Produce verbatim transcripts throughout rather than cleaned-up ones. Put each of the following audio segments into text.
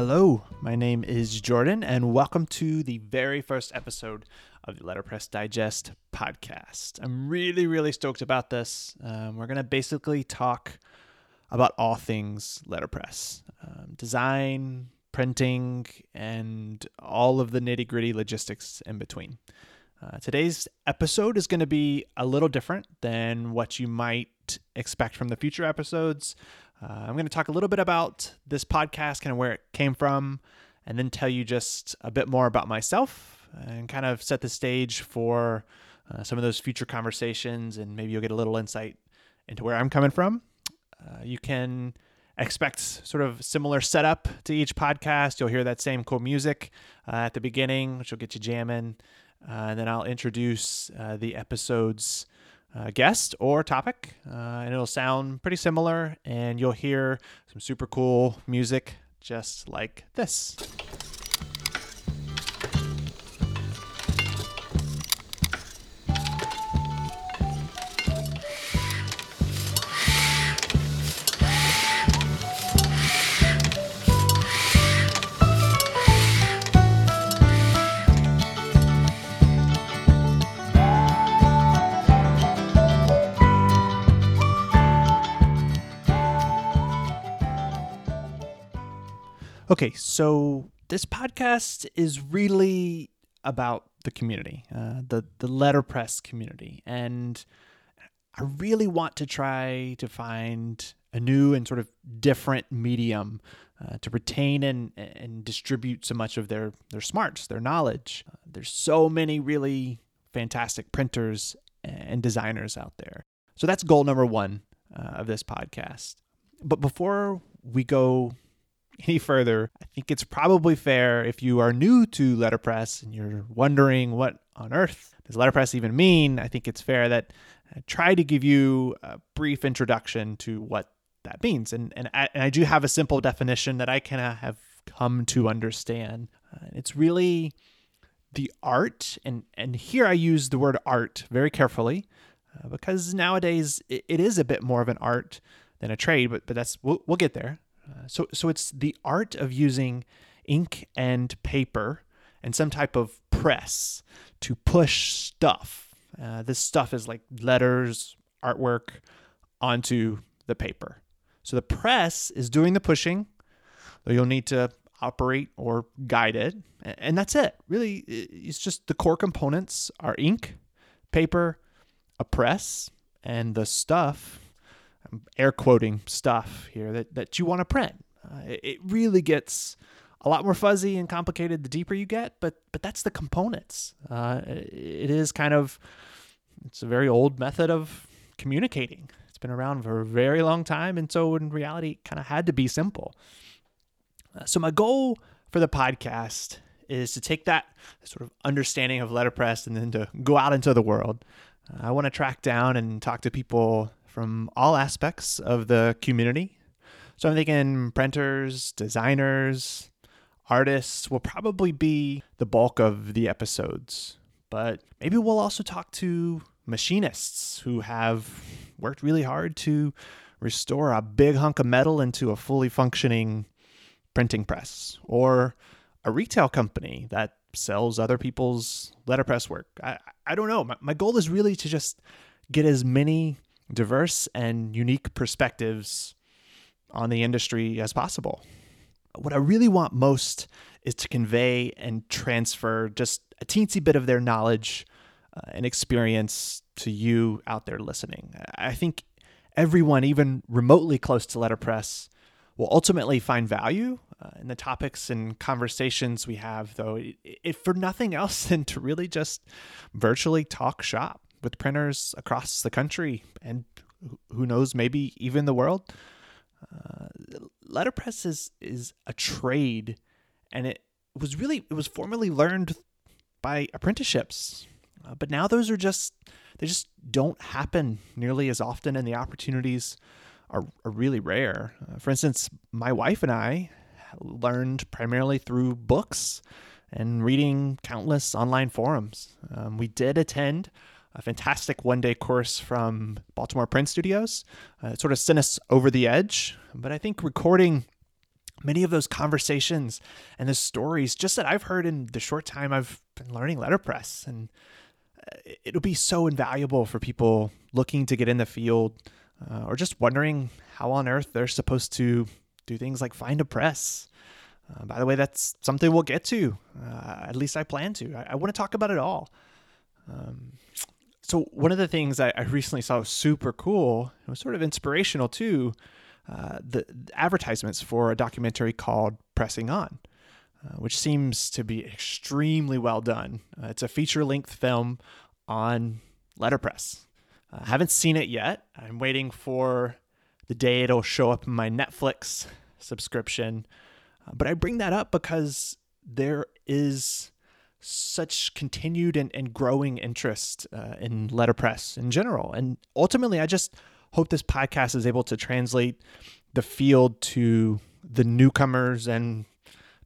Hello, my name is Jordan, and welcome to the very first episode of the Letterpress Digest podcast. I'm really, really stoked about this. Um, we're going to basically talk about all things letterpress, um, design, printing, and all of the nitty-gritty logistics in between. Uh, today's episode is going to be a little different than what you might expect from the future episodes. Uh, I'm going to talk a little bit about this podcast, kind of where it came from, and then tell you just a bit more about myself and kind of set the stage for uh, some of those future conversations, and maybe you'll get a little insight into where I'm coming from. Uh, you can expect sort of similar setup to each podcast. You'll hear that same cool music uh, at the beginning, which will get you jamming. Uh, and then I'll introduce uh, the episode's uh, guest or topic, uh, and it'll sound pretty similar, and you'll hear some super cool music just like this. Okay, so this podcast is really about the community, uh, the, the letterpress community. And I really want to try to find a new and sort of different medium uh, to retain and, and distribute so much of their, their smarts, their knowledge. Uh, there's so many really fantastic printers and designers out there. So that's goal number one uh, of this podcast. But before we go any further, I think it's probably fair, if you are new to letterpress and you're wondering what on earth does letterpress even mean, I think it's fair that I try to give you a brief introduction to what that means. And and I, and I do have a simple definition that I kind of have come to understand. Uh, it's really the art, and, and here I use the word art very carefully uh, because nowadays it, it is a bit more of an art than a trade, but, but that's we'll, we'll get there. So so it's the art of using ink and paper and some type of press to push stuff. Uh, this stuff is like letters, artwork, onto the paper. So the press is doing the pushing, though you'll need to operate or guide it. And that's it. Really, it's just the core components are ink, paper, a press, and the stuff. I'm air quoting stuff here that, that you want to print. Uh, it, it really gets a lot more fuzzy and complicated the deeper you get, but but that's the components. Uh, it, it is kind of, it's a very old method of communicating. It's been around for a very long time, and so in reality, it kind of had to be simple. Uh, so my goal for the podcast is to take that sort of understanding of letterpress and then to go out into the world. Uh, I want to track down and talk to people from all aspects of the community. So I'm thinking printers, designers, artists will probably be the bulk of the episodes. But maybe we'll also talk to machinists who have worked really hard to restore a big hunk of metal into a fully functioning printing press, or a retail company that sells other people's letterpress work. I, I don't know. My, my goal is really to just get as many diverse and unique perspectives on the industry as possible. What I really want most is to convey and transfer just a teensy bit of their knowledge uh, and experience to you out there listening. I think everyone, even remotely close to letterpress, will ultimately find value uh, in the topics and conversations we have, though, it, it, for nothing else than to really just virtually talk shop with printers across the country, and who knows, maybe even the world. Uh, letterpress is, is a trade, and it was really, it was formerly learned by apprenticeships. Uh, but now those are just, they just don't happen nearly as often, and the opportunities are, are really rare. Uh, for instance, my wife and I learned primarily through books and reading countless online forums. Um, we did attend a fantastic one-day course from Baltimore Print Studios. Uh, it sort of sent us over the edge, but I think recording many of those conversations and the stories just that I've heard in the short time I've been learning letterpress. And it'll be so invaluable for people looking to get in the field uh, or just wondering how on earth they're supposed to do things like find a press. Uh, by the way, that's something we'll get to. Uh, at least I plan to. I, I want to talk about it all. Um, so one of the things I, I recently saw was super cool. It was sort of inspirational too. Uh, the, the advertisements for a documentary called Pressing On, uh, which seems to be extremely well done. Uh, it's a feature-length film on letterpress. I uh, haven't seen it yet. I'm waiting for the day it'll show up in my Netflix subscription. Uh, but I bring that up because there is such continued and, and growing interest uh, in letterpress in general. And ultimately, I just hope this podcast is able to translate the field to the newcomers and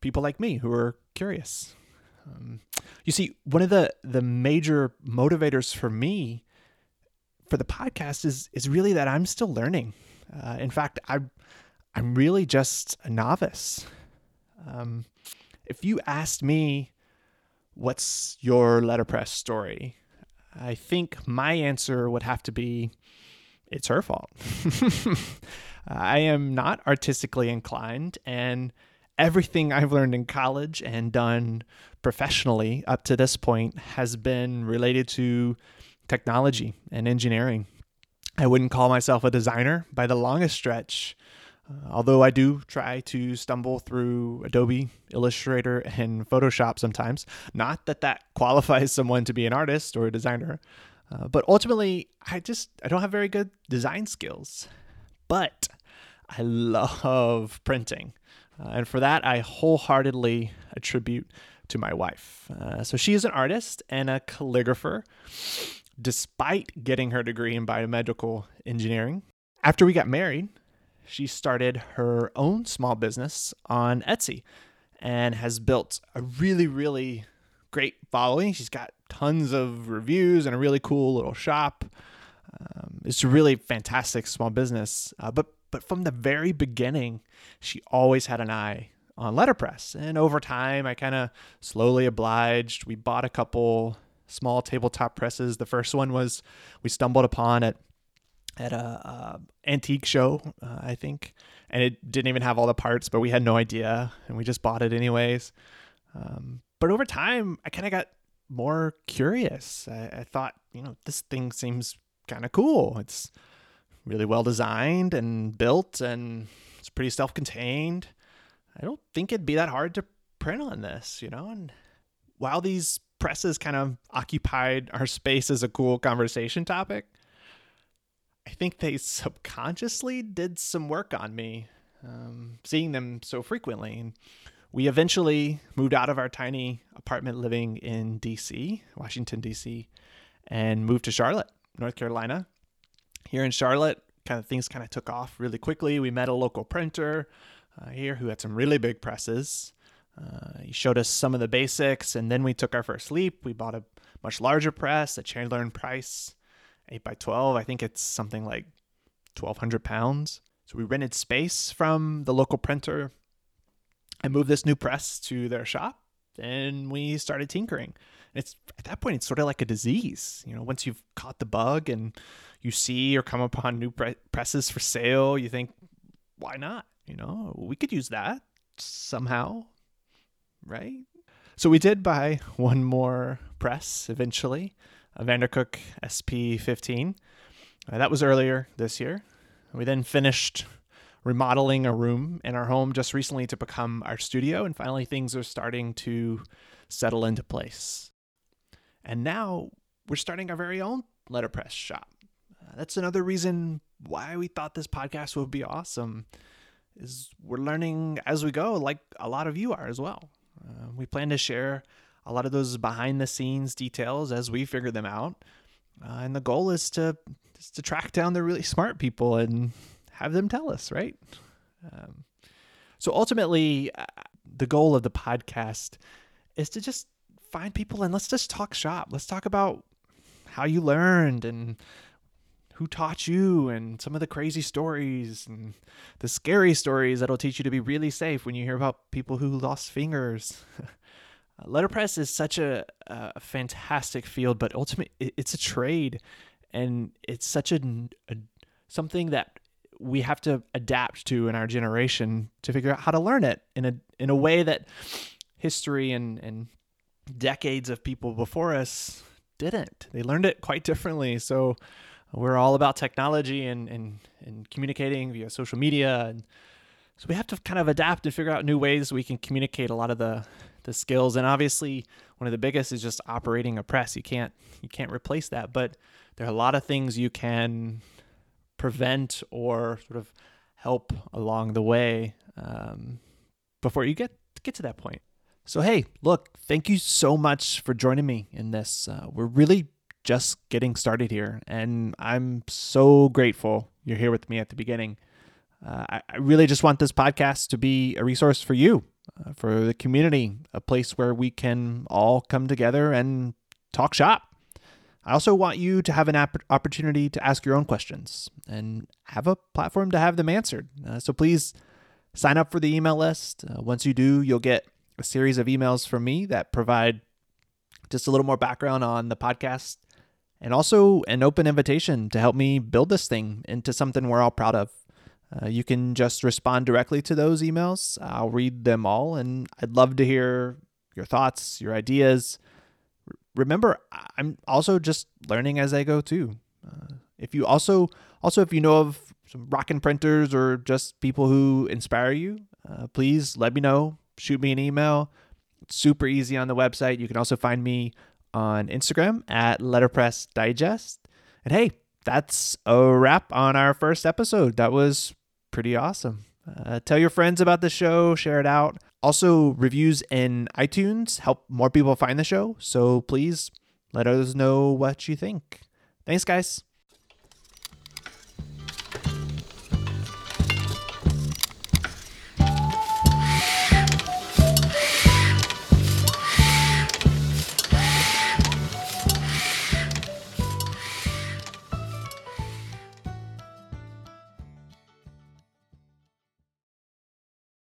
people like me who are curious. Um, you see, one of the, the major motivators for me for the podcast is is really that I'm still learning. Uh, in fact, I, I'm really just a novice. Um, if you asked me, what's your letterpress story? I think my answer would have to be, it's her fault. I am not artistically inclined, and everything I've learned in college and done professionally up to this point has been related to technology and engineering. I wouldn't call myself a designer by the longest stretch, uh, although I do try to stumble through Adobe Illustrator and Photoshop sometimes. Not that that qualifies someone to be an artist or a designer. Uh, but ultimately, I just, I don't have very good design skills, but I love printing. Uh, and for that, I wholeheartedly attribute to my wife. Uh, so she is an artist and a calligrapher, despite getting her degree in biomedical engineering. After we got married, she started her own small business on Etsy and has built a really, really great following. She's got tons of reviews and a really cool little shop. Um, it's a really fantastic small business. Uh, but but from the very beginning, she always had an eye on letterpress. And over time, I kind of slowly obliged. We bought a couple small tabletop presses. The first one was we stumbled upon at at a, a antique show, uh, I think, and it didn't even have all the parts, but we had no idea, and we just bought it anyways. Um, but over time, I kind of got more curious. I, I thought, you know, this thing seems kind of cool. It's really well designed and built, and it's pretty self-contained. I don't think it'd be that hard to print on this, you know? And while these presses kind of occupied our space as a cool conversation topic, I think they subconsciously did some work on me, um, seeing them so frequently. And we eventually moved out of our tiny apartment living in D C, Washington, D C, and moved to Charlotte, North Carolina. Here in Charlotte, kind of things kind of took off really quickly. We met a local printer uh, here who had some really big presses. Uh, he showed us some of the basics, and then we took our first leap. We bought a much larger press, a Chandler and Price eight by twelve. I think it's something like twelve hundred pounds. So we rented space from the local printer. I moved this new press to their shop, and we started tinkering. And it's at that point, it's sort of like a disease. You know, once you've caught the bug and you see or come upon new pre- presses for sale, you think, why not? You know, we could use that somehow, right? So we did buy one more press eventually, a Vandercook S P fifteen. Uh, that was earlier this year. We then finished remodeling a room in our home just recently to become our studio, and finally things are starting to settle into place. And now we're starting our very own letterpress shop. Uh, that's another reason why we thought this podcast would be awesome, is we're learning as we go, like a lot of you are as well. Uh, we plan to share a lot of those behind-the-scenes details as we figure them out, uh, and the goal is to is to track down the really smart people and have them tell us, right? Um, so ultimately, uh, the goal of the podcast is to just find people and let's just talk shop. Let's talk about how you learned and who taught you and some of the crazy stories and the scary stories that'll teach you to be really safe when you hear about people who lost fingers. Letterpress is such a, a fantastic field, but ultimately it's a trade, and it's such a, a something that we have to adapt to in our generation to figure out how to learn it in a in a way that history and, and decades of people before us didn't. They learned it quite differently. So we're all about technology and and, and communicating via social media, and so we have to kind of adapt and figure out new ways we can communicate a lot of the the skills. And obviously one of the biggest is just operating a press. You can't, you can't replace that, but there are a lot of things you can prevent or sort of help along the way um, before you get, get to that point. So, hey, look, thank you so much for joining me in this. Uh, we're really just getting started here, and I'm so grateful you're here with me at the beginning. Uh, I, I really just want this podcast to be a resource for you. Uh, for the community, a place where we can all come together and talk shop. I also want you to have an app- opportunity to ask your own questions and have a platform to have them answered. Uh, so please sign up for the email list. Uh, once you do, you'll get a series of emails from me that provide just a little more background on the podcast and also an open invitation to help me build this thing into something we're all proud of. Uh, you can just respond directly to those emails. I'll read them all, and I'd love to hear your thoughts, your ideas. R- remember, I'm also just learning as I go too. Uh, if you also, also if you know of some rockin' printers or just people who inspire you, uh, please let me know. Shoot me an email. It's super easy on the website. You can also find me on Instagram at Letterpress Digest. And hey, that's a wrap on our first episode. That was pretty awesome. Uh, tell your friends about the show, share it out. Also, reviews in iTunes help more people find the show. So please let others know what you think. Thanks, guys.